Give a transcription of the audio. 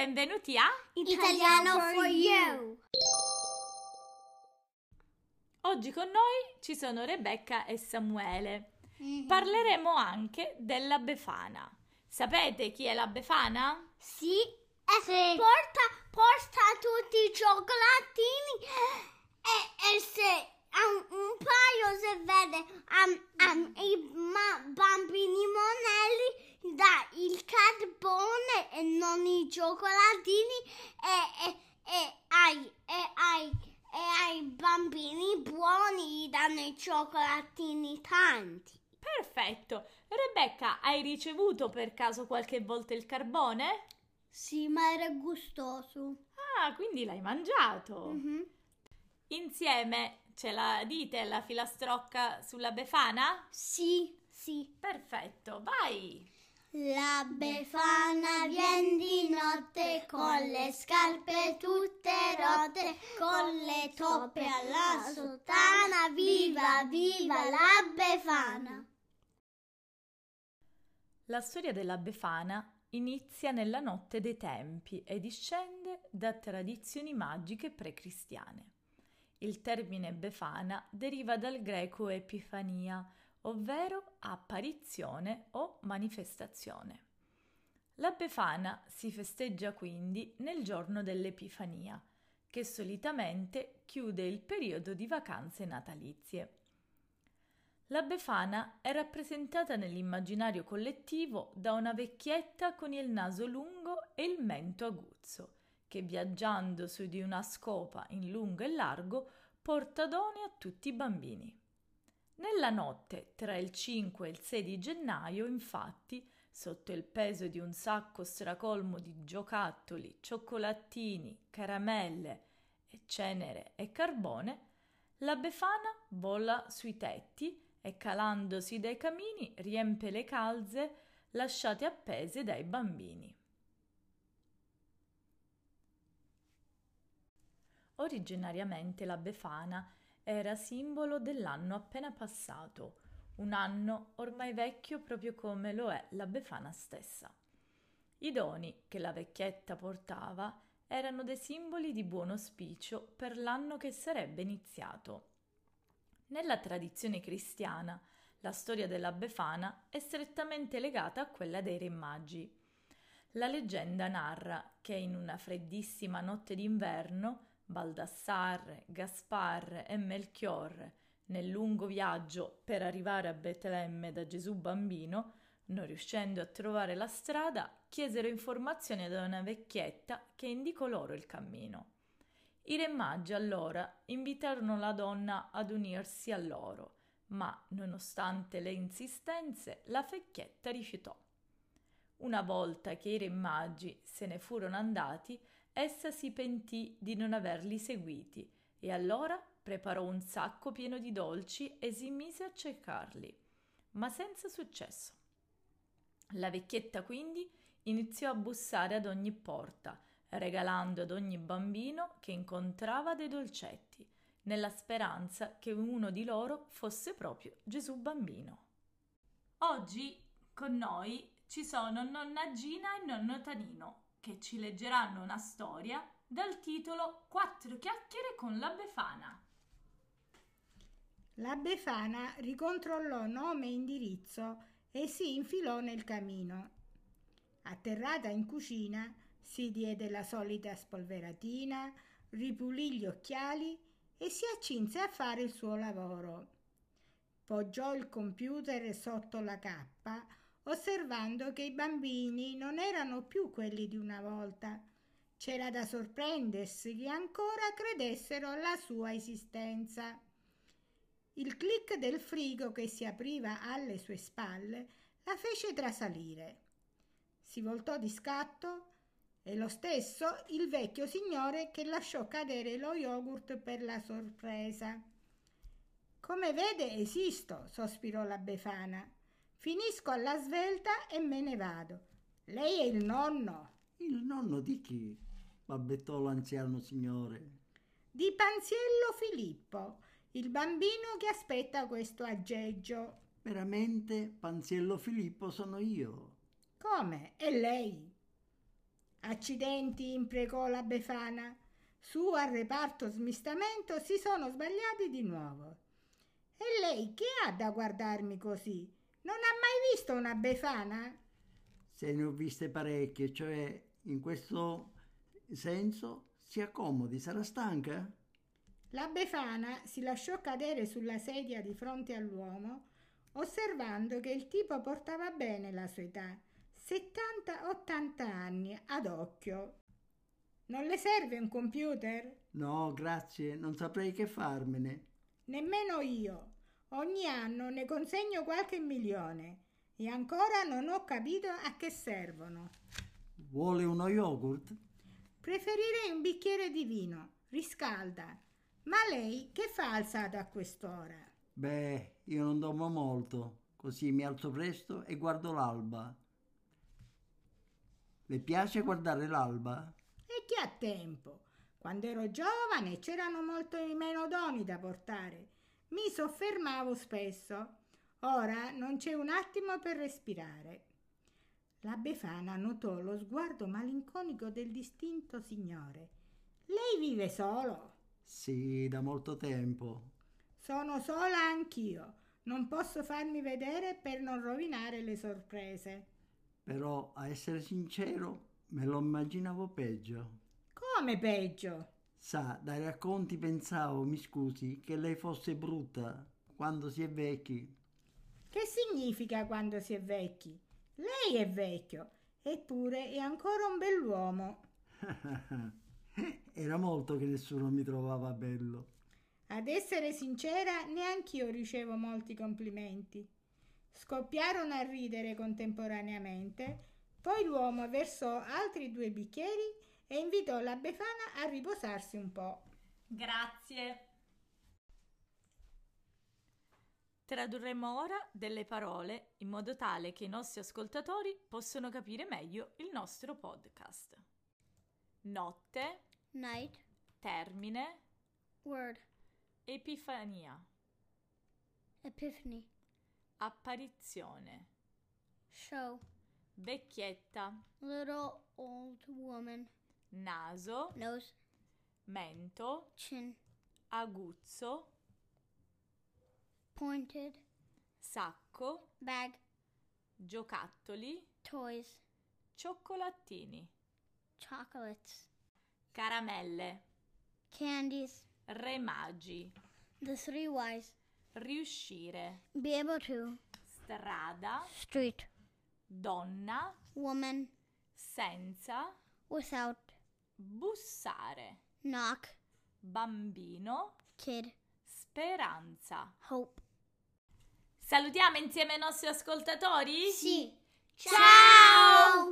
Benvenuti a Italiano for You! Oggi con noi ci sono Rebecca e Samuele. Parleremo anche della Befana. Sapete chi è la Befana? Sì, sì. Porta tutti i cioccolatini e se... Un paio se vede i bambini monelli dà il carbone e non i cioccolatini e ai bambini buoni gli danno i cioccolatini tanti. Perfetto! Rebecca, hai ricevuto per caso qualche volta il carbone? Sì, ma era gustoso. Ah, quindi l'hai mangiato! Mm-hmm. Insieme ce la dite la filastrocca sulla Befana? Sì, sì. Perfetto, vai! La Befana vien di notte con le scarpe tutte rotte, con le toppe alla sottana, viva, viva la Befana! La storia della Befana inizia nella notte dei tempi e discende da tradizioni magiche pre-cristiane. Il termine Befana deriva dal greco Epifania, ovvero apparizione o manifestazione. La Befana si festeggia quindi nel giorno dell'Epifania, che solitamente chiude il periodo di vacanze natalizie. La Befana è rappresentata nell'immaginario collettivo da una vecchietta con il naso lungo e il mento aguzzo, che viaggiando su di una scopa in lungo e largo porta doni a tutti i bambini. Nella notte tra il 5 e il 6 di gennaio, infatti, sotto il peso di un sacco stracolmo di giocattoli, cioccolatini, caramelle e cenere e carbone, la Befana vola sui tetti e calandosi dai camini riempie le calze lasciate appese dai bambini. Originariamente la Befana era simbolo dell'anno appena passato, un anno ormai vecchio proprio come lo è la Befana stessa. I doni che la vecchietta portava erano dei simboli di buon auspicio per l'anno che sarebbe iniziato. Nella tradizione cristiana, la storia della Befana è strettamente legata a quella dei Re Magi. La leggenda narra che in una freddissima notte d'inverno Baldassarre, Gaspare e Melchiorre, nel lungo viaggio per arrivare a Betlemme da Gesù Bambino, non riuscendo a trovare la strada, chiesero informazioni da una vecchietta che indicò loro il cammino. I Re Magi allora invitarono la donna ad unirsi a loro, ma nonostante le insistenze la vecchietta rifiutò. Una volta che i Re Magi se ne furono andati, essa si pentì di non averli seguiti e allora preparò un sacco pieno di dolci e si mise a cercarli, ma senza successo. La vecchietta quindi iniziò a bussare ad ogni porta, regalando ad ogni bambino che incontrava dei dolcetti, nella speranza che uno di loro fosse proprio Gesù Bambino. Oggi con noi ci sono Nonna Gina e Nonno Tanino, che ci leggeranno una storia dal titolo Quattro chiacchiere con la Befana. La Befana ricontrollò nome e indirizzo e si infilò nel camino. Atterrata in cucina, si diede la solita spolveratina, ripulì gli occhiali e si accinse a fare il suo lavoro. Poggiò il computer sotto la cappa, osservando che i bambini non erano più quelli di una volta. C'era da sorprendersi che ancora credessero alla sua esistenza. Il click del frigo che si apriva alle sue spalle la fece trasalire. Si voltò di scatto e lo stesso il vecchio signore che lasciò cadere lo yogurt per la sorpresa. «Come vede esisto», sospirò la Befana. «Finisco alla svelta e me ne vado. Lei è il nonno». «Il nonno di chi?» balbettò l'anziano signore. «Di Pansiello Filippo, il bambino che aspetta questo aggeggio». «Veramente Pansiello Filippo sono io». «Come? E lei?» Accidenti, imprecò la Befana. Su al reparto smistamento si sono sbagliati di nuovo. E lei che ha da guardarmi così? Non ha mai visto una Befana? Se ne ho viste parecchie, cioè in questo senso. Si accomodi, sarà stanca? La Befana si lasciò cadere sulla sedia di fronte all'uomo, osservando che il tipo portava bene la sua età, 70-80 anni, ad occhio. Non le serve un computer? No, grazie, non saprei che farmene. Nemmeno io. Ogni anno ne consegno qualche milione e ancora non ho capito a che servono. Vuole uno yogurt? Preferirei un bicchiere di vino. Riscalda. Ma lei che fa alzato a quest'ora? Beh, io non dormo molto, così mi alzo presto e guardo l'alba. Le piace guardare l'alba? E chi ha tempo? Quando ero giovane c'erano molto meno doni da portare. Mi soffermavo spesso. Ora non c'è un attimo per respirare. La Befana notò lo sguardo malinconico del distinto signore. Lei vive solo? Sì, da molto tempo. Sono sola anch'io. Non posso farmi vedere per non rovinare le sorprese. Però, a essere sincero, me lo immaginavo peggio. Come peggio? Sa, dai racconti pensavo, mi scusi, che lei fosse brutta quando si è vecchi. Che significa quando si è vecchi? Lei è vecchio, eppure è ancora un bell'uomo. Era molto che nessuno mi trovava bello. Ad essere sincera, neanch'io ricevo molti complimenti. Scoppiarono a ridere contemporaneamente, poi l'uomo versò altri 2 bicchieri e invitò la Befana a riposarsi un po'. Grazie. Tradurremo ora delle parole in modo tale che i nostri ascoltatori possano capire meglio il nostro podcast. Notte, night, termine, word, epifania, epiphany, apparizione, show, vecchietta, little old woman, naso, nose, mento, chin, aguzzo, pointed, sacco, bag, giocattoli, toys, cioccolatini, chocolates, caramelle, candies, re magi, the 3 wise, riuscire, be able to, strada, street, donna, woman, senza, without, bussare, knock, bambino, kid, speranza, hope. Salutiamo insieme i nostri ascoltatori? Sì! Ciao!